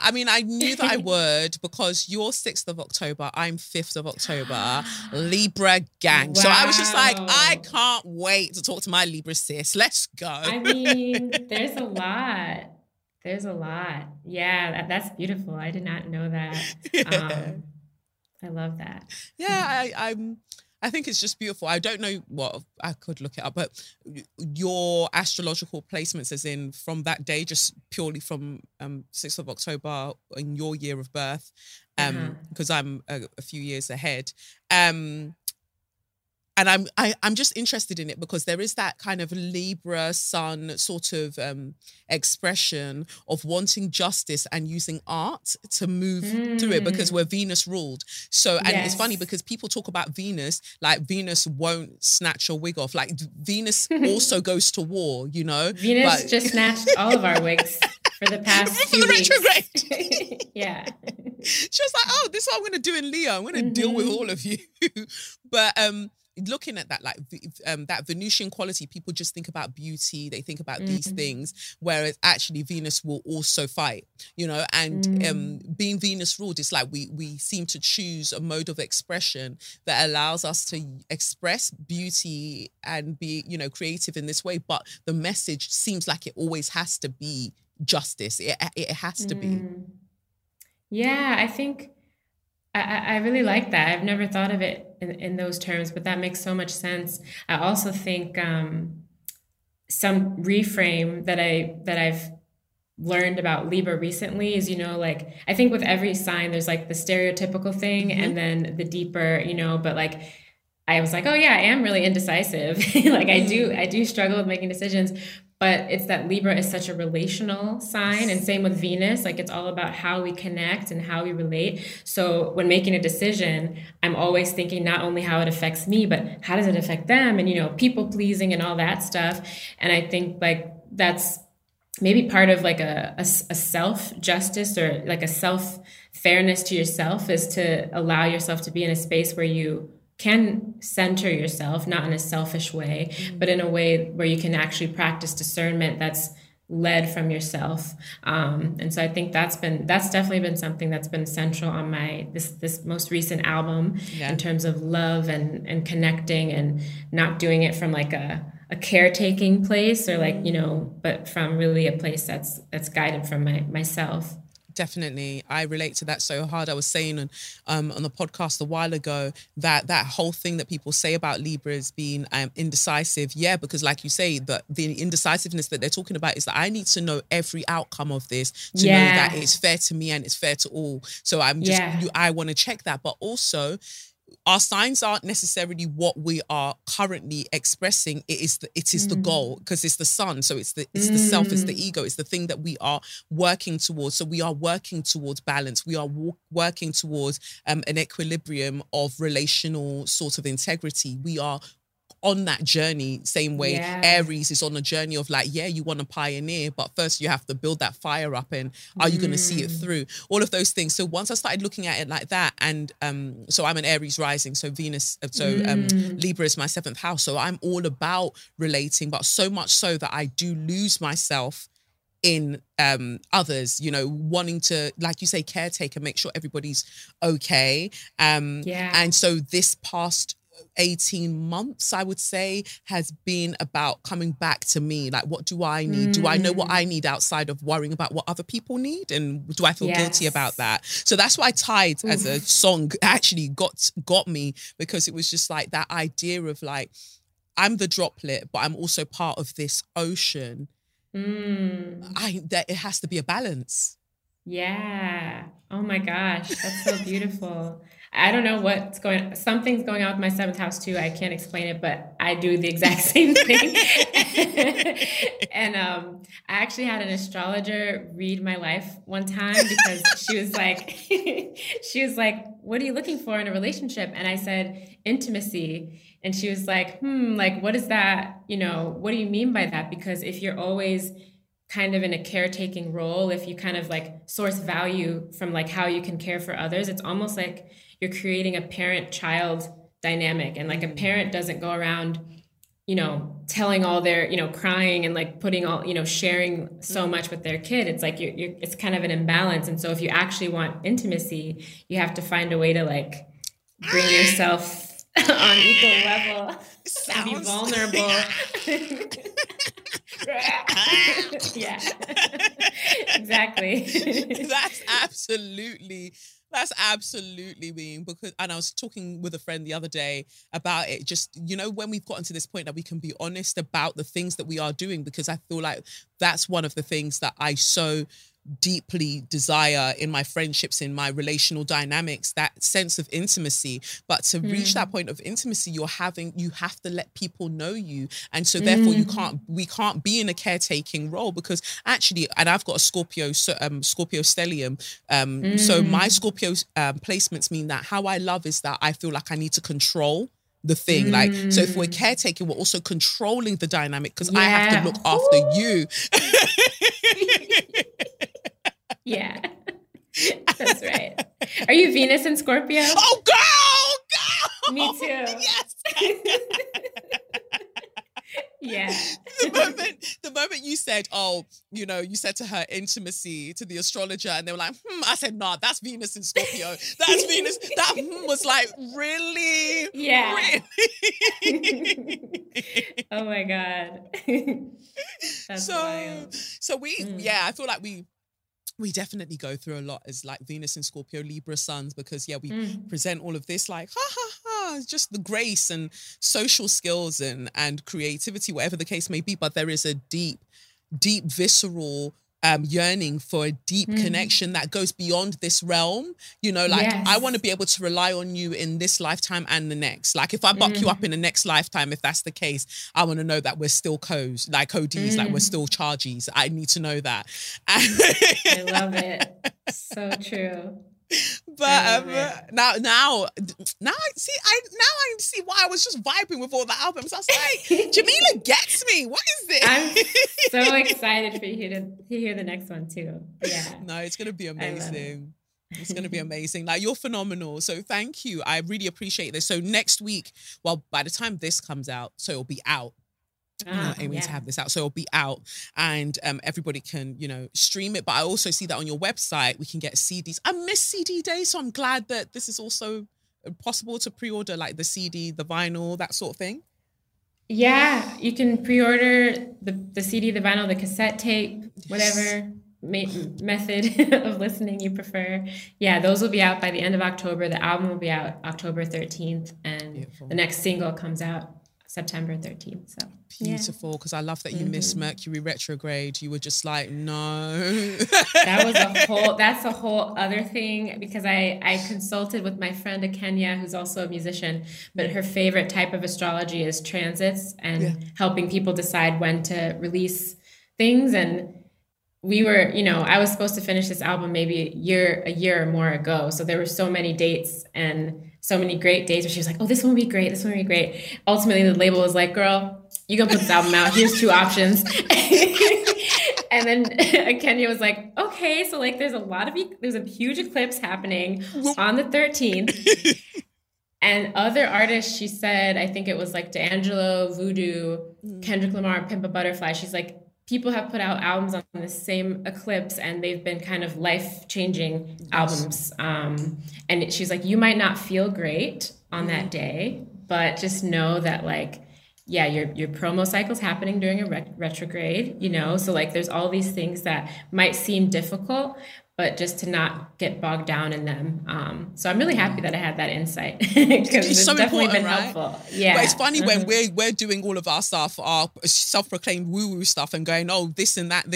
I mean, I knew that I would, because you're 6th of October, I'm 5th of October, Libra gang. Wow. So I was just like, I can't wait to talk to my Libra sis. Let's go. I mean, there's a lot. Yeah, that's beautiful. I did not know that. I love that. Yeah, I think it's just beautiful. I don't know what, I could look it up, but your astrological placements, as in from that day, just purely from 6th of October in your year of birth, because I'm a few years ahead. And I'm just interested in it because there is that kind of Libra sun sort of expression of wanting justice and using art to move through it, because we're Venus ruled. So, and it's funny because people talk about Venus, like Venus won't snatch your wig off. Like Venus also goes to war, you know? Venus just snatched all of our wigs. For the past few weeks. Retrograde. Yeah. She was like, oh, this is what I'm going to do in Leo. I'm going to deal with all of you. But looking at that, like that Venusian quality, people just think about beauty. They think about these things, whereas actually Venus will also fight, you know, and being Venus ruled, it's like we seem to choose a mode of expression that allows us to express beauty and be, you know, creative in this way. But the message seems like it always has to be justice. It has to be. Yeah, I think I really like that. I've never thought of it in those terms, but that makes so much sense. I also think some reframe that I've learned about Libra recently is, you know, like I think with every sign there's like the stereotypical thing and then the deeper, you know, but like I was like, oh yeah, I am really indecisive. Like I do struggle with making decisions. But it's that Libra is such a relational sign, and same with Venus. Like it's all about how we connect and how we relate. So when making a decision, I'm always thinking not only how it affects me, but how does it affect them? And, you know, people pleasing and all that stuff. And I think like that's maybe part of like a self justice or like a self fairness to yourself, is to allow yourself to be in a space where you can center yourself, not in a selfish way, mm-hmm. but in a way where you can actually practice discernment that's led from yourself. And so I think that's definitely been something that's been central on my, this most recent album in terms of love and connecting and not doing it from like a caretaking place or like, you know, but from really a place that's guided from myself. Definitely. I relate to that so hard. I was saying on the podcast a while ago that whole thing that people say about Libras being indecisive. Yeah, because like you say, the indecisiveness that they're talking about is that I need to know every outcome of this to know that it's fair to me and it's fair to all. So I'm just, I want to check that. But also, our signs aren't necessarily what we are currently expressing. It is the goal, because it's the sun. So it's the self, it's the ego, it's the thing that we are working towards. So we are working towards balance. We are working towards an equilibrium of relational sort of integrity. We are on that journey, same way Aries is on a journey of like, you want to pioneer, but first you have to build that fire up, and are you going to see it through? All of those things. So once I started looking at it like that, and so I'm an Aries rising, so Venus, Libra is my seventh house. So I'm all about relating, but so much so that I do lose myself in others, you know, wanting to, like you say, caretake and make sure everybody's okay. And so this past 18 months, I would say, has been about coming back to me. Like, what do I need? Do I know what I need outside of worrying about what other people need? And do I feel guilty about that? So that's why Tides as a song actually got me, because it was just like that idea of like, I'm the droplet, but I'm also part of this ocean. It has to be a balance. Yeah. Oh my gosh. That's so beautiful. I don't know what's going on. Something's going on with my seventh house too. I can't explain it, but I do the exact same thing. And I actually had an astrologer read my life one time, because she was like, what are you looking for in a relationship? And I said, intimacy. And she was like, like, what is that? You know, what do you mean by that? Because if you're always kind of in a caretaking role, if you kind of like source value from like how you can care for others, it's almost like you're creating a parent-child dynamic. And like a parent doesn't go around, you know, telling all their, you know, crying and like putting all, you know, sharing so much with their kid. It's like it's kind of an imbalance. And so if you actually want intimacy, you have to find a way to like bring yourself on equal level, be vulnerable. Yeah, exactly. That's absolutely mean, because, and I was talking with a friend the other day about it, just, you know, when we've gotten to this point that we can be honest about the things that we are doing, because I feel like that's one of the things that I so deeply desire in my friendships, in my relational dynamics, that sense of intimacy. But to reach that point of intimacy, you have to let people know you. And so therefore we can't be in a caretaking role, because actually, and I've got a Scorpio stellium. So my Scorpio placements mean that how I love is that I feel like I need to control the thing. Like, so if we're caretaking, we're also controlling the dynamic, because I have to look after you. Yeah, that's right. Are you Venus and Scorpio? Oh, girl! Me too. Yes. Yeah. The moment you said, oh, you know, you said to her intimacy, to the astrologer, and they were like, I said, nah, that's Venus and Scorpio. That's Venus. That was like, really? Yeah. Really? Oh my God. That's so wild. So we, I feel like we definitely go through a lot as like Venus and Scorpio, Libra suns, because we present all of this like, just the grace and social skills and creativity, whatever the case may be. But there is a deep, deep visceral yearning for a deep connection that goes beyond this realm. You know, like, I want to be able to rely on you in this lifetime and the next. Like, if I buck you up in the next lifetime, if that's the case, I want to know that we're still codees, like we're still chargies. I need to know that. I love it. So true. But now I see why I was just vibing with all the albums. I was like, Jamila gets me. What is this? I'm so excited for you to hear the next one too. Yeah. No, it's gonna be amazing. It's going to be amazing. Like, you're phenomenal. So thank you. I really appreciate this. So next week, well, by the time this comes out, so it'll be out. Aiming to have this out, so it'll be out, and everybody can, you know, stream it. But I also see that on your website we can get CDs. I miss CD day, so I'm glad that this is also possible to pre-order, like the CD, the vinyl, that sort of thing. Yeah, you can pre-order the CD, the vinyl, the cassette tape, whatever method of listening you prefer. Yeah, those will be out by the end of October. The album will be out October 13th, and the next single comes out September 13th. So beautiful, because I love that you missed Mercury retrograde. You were just like, no. That's a whole other thing, because I consulted with my friend Akenya, who's also a musician, but her favorite type of astrology is transits and helping people decide when to release things. And we were, you know, I was supposed to finish this album maybe a year or more ago. So there were so many dates and so many great days where she was like, oh, this one will be great. This one will be great. Ultimately, the label was like, girl, you can put this album out. Here's two options. And then Kenya was like, okay, so like there's a huge eclipse happening on the 13th. And other artists, she said, I think it was like D'Angelo, Voodoo, Kendrick Lamar, Pimp a Butterfly. She's like, people have put out albums on the same eclipse and they've been kind of life-changing albums. And she's like, you might not feel great on that day, but just know that, like, yeah, your promo cycle's happening during a retrograde, you know? So like, there's all these things that might seem difficult, but just to not get bogged down in them. So I'm really happy that I had that insight, because it's so definitely been helpful. Yeah. But it's funny when we're doing all of our stuff, our self-proclaimed woo-woo stuff, and going, oh, this and that.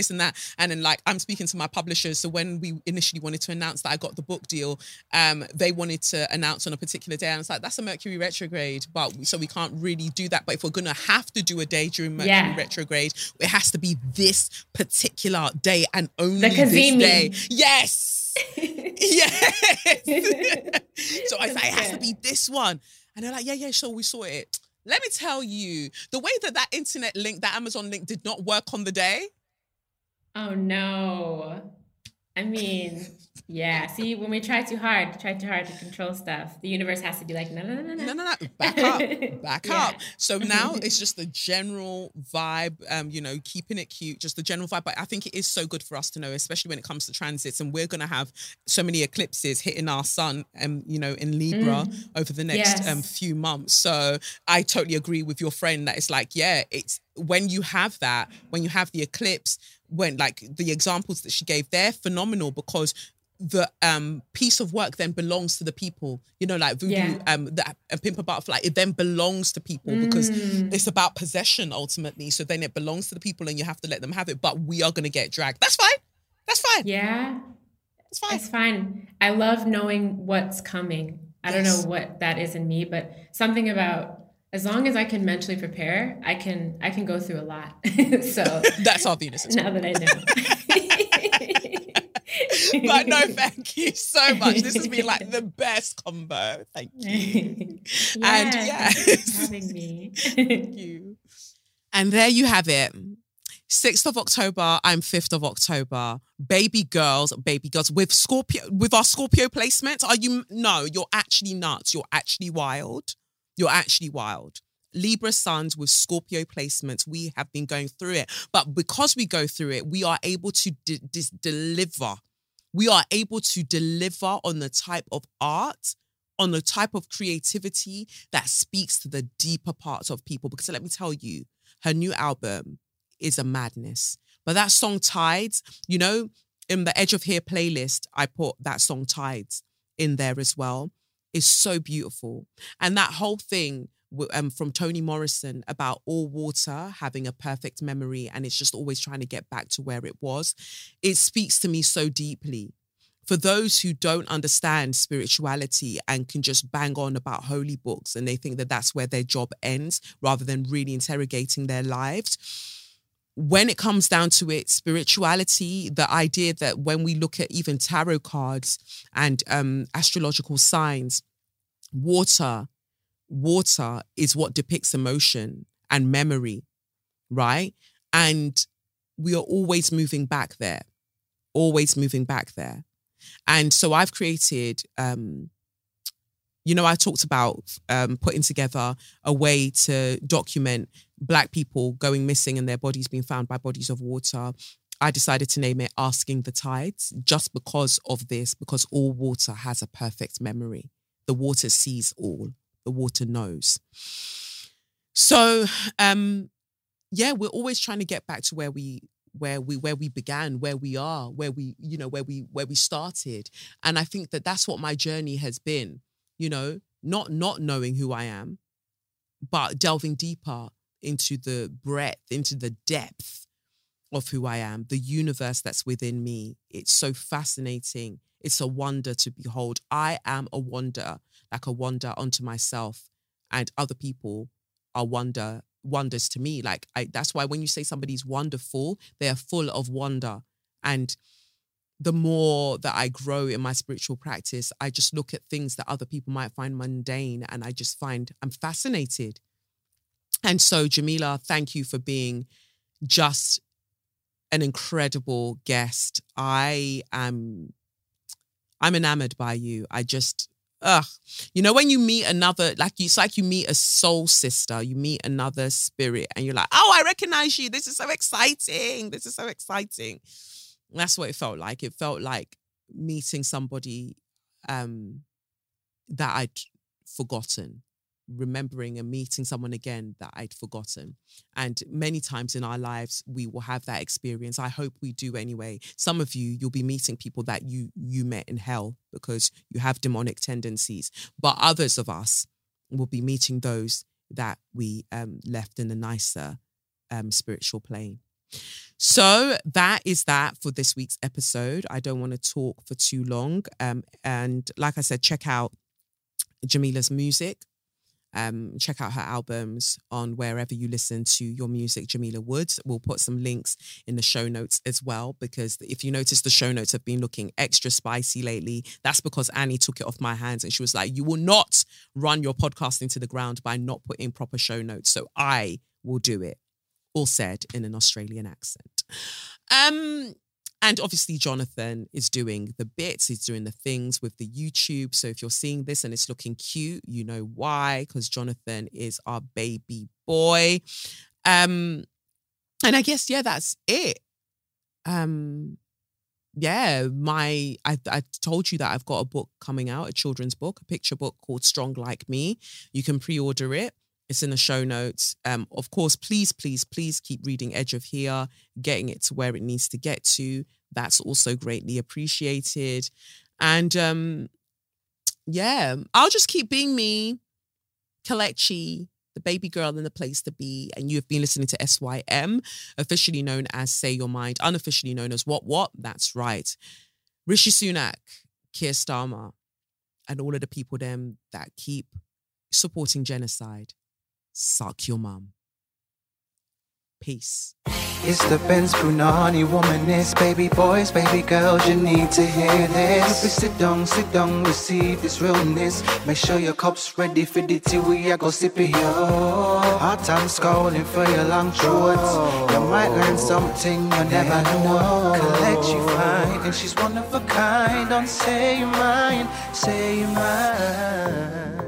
And then, like, I'm speaking to my publishers. So when we initially wanted to announce that I got the book deal, they wanted to announce on a particular day. And it's like, that's a Mercury retrograde, but so we can't really do that. But if we're going to have to do a day during Mercury retrograde, it has to be this particular day and only this day. Yes. So I was like, it has to be this one. And they're like, yeah, sure, we saw it. Let me tell you, the way that internet link, that Amazon link did not work on the day. Oh, no. I mean, yeah. See, when we try too hard to control stuff, the universe has to be like, no. Back up, back up. So now it's just the general vibe, you know, keeping it cute, just the general vibe. But I think it is so good for us to know, especially when it comes to transits. And we're going to have so many eclipses hitting our sun, you know, in Libra over the next few months. So I totally agree with your friend that it's like, yeah, it's when you have that, when you have the eclipse, when, like, the examples that she gave, they're phenomenal, because the piece of work then belongs to the people, you know, like Voodoo, Pimp a Butterfly, it then belongs to people because it's about possession ultimately. So then it belongs to the people and you have to let them have it, but we are going to get dragged. That's fine. Yeah. It's fine. I love knowing what's coming. I don't know what that is in me, but something about, as long as I can mentally prepare, I can go through a lot. So that's all Venus is. Now that I know. But no, thank you so much. This has been like the best combo. Thank you. Thanks for having me. Thank you. And there you have it. 6th of October, I'm 5th of October. Baby girls, with Scorpio, with our Scorpio placements. You're actually nuts. You're actually wild. Libra suns with Scorpio placements. We have been going through it. But because we go through it, we are able to deliver. We are able to deliver on the type of art, on the type of creativity that speaks to the deeper parts of people. Because let me tell you, her new album is a madness. But that song Tides, you know, in the Edge of Here playlist, I put that song Tides in there as well. Is so beautiful. And that whole thing from Toni Morrison about all water having a perfect memory and it's just always trying to get back to where it was, it speaks to me so deeply. For those who don't understand spirituality and can just bang on about holy books and they think that that's where their job ends rather than really interrogating their lives, when it comes down to it, spirituality, the idea that when we look at even tarot cards and astrological signs, water is what depicts emotion and memory, right? And we are always moving back there. And so I've created, you know, I talked about putting together a way to document Black people going missing and their bodies being found by bodies of water. I decided to name it Asking the Tides just because of this, because all water has a perfect memory. The water sees all. The water knows. So, yeah, we're always trying to get back to where we began, where we are, where we started. And I think that that's what my journey has been. You know, not knowing who I am, but delving deeper into the breadth, into the depth of who I am, the universe that's within me. It's so fascinating. It's a wonder to behold. I am a wonder, like a wonder unto myself, and other people are wonders to me. Like that's why when you say somebody's wonderful, they are full of wonder. And the more that I grow in my spiritual practice, I just look at things that other people might find mundane, and I just find I'm fascinated. And so, Jamila, thank you for being just an incredible guest. I'm enamored by you. I just, you know, when you meet another, it's like you meet a soul sister, you meet another spirit, and you're like, oh, I recognize you. This is so exciting. This is so exciting. That's what it felt like. It felt like meeting somebody that I'd forgotten, remembering and meeting someone again that I'd forgotten. And many times in our lives, we will have that experience. I hope we do anyway. Some of you, you'll be meeting people that you met in hell because you have demonic tendencies. But others of us will be meeting those that we left in a nicer spiritual plane. So that is that for this week's episode. I don't want to talk for too long. And like I said, check out Jamila's music. Check out her albums on wherever you listen to your music, Jamila Woods. We'll put some links in the show notes as well, because if you notice, the show notes have been looking extra spicy lately. That's because Annie took it off my hands and she was like, you will not run your podcast into the ground by not putting proper show notes. So I will do it. All said in an Australian accent. And obviously Jonathan is doing the bits, he's doing the things with the YouTube. So if you're seeing this and it's looking cute, you know why, because Jonathan is our baby boy. And I guess, yeah, that's it. Yeah, I told you that I've got a book coming out, a children's book, a picture book called Strong Like Me. You can pre-order it. It's in the show notes. Of course, please keep reading Edge of Here, getting it to where it needs to get to. That's also greatly appreciated. And yeah, I'll just keep being me, Kelechi, the baby girl in the place to be. And you have been listening to SYM, officially known as Say Your Mind, unofficially known as What? That's right. Rishi Sunak, Keir Starmer, and all of the people them that keep supporting genocide. Suck your mum. Peace. It's the Benz Brunani womanist. Baby boys, baby girls, you need to hear this. If sit down, receive this realness. Make sure your cup's ready for the tea. We are go sip it, yo. Hard time scrolling for your long shorts. You might learn something you never know. Collect you find, and she's one of a kind. Don't say your mind, say your mind.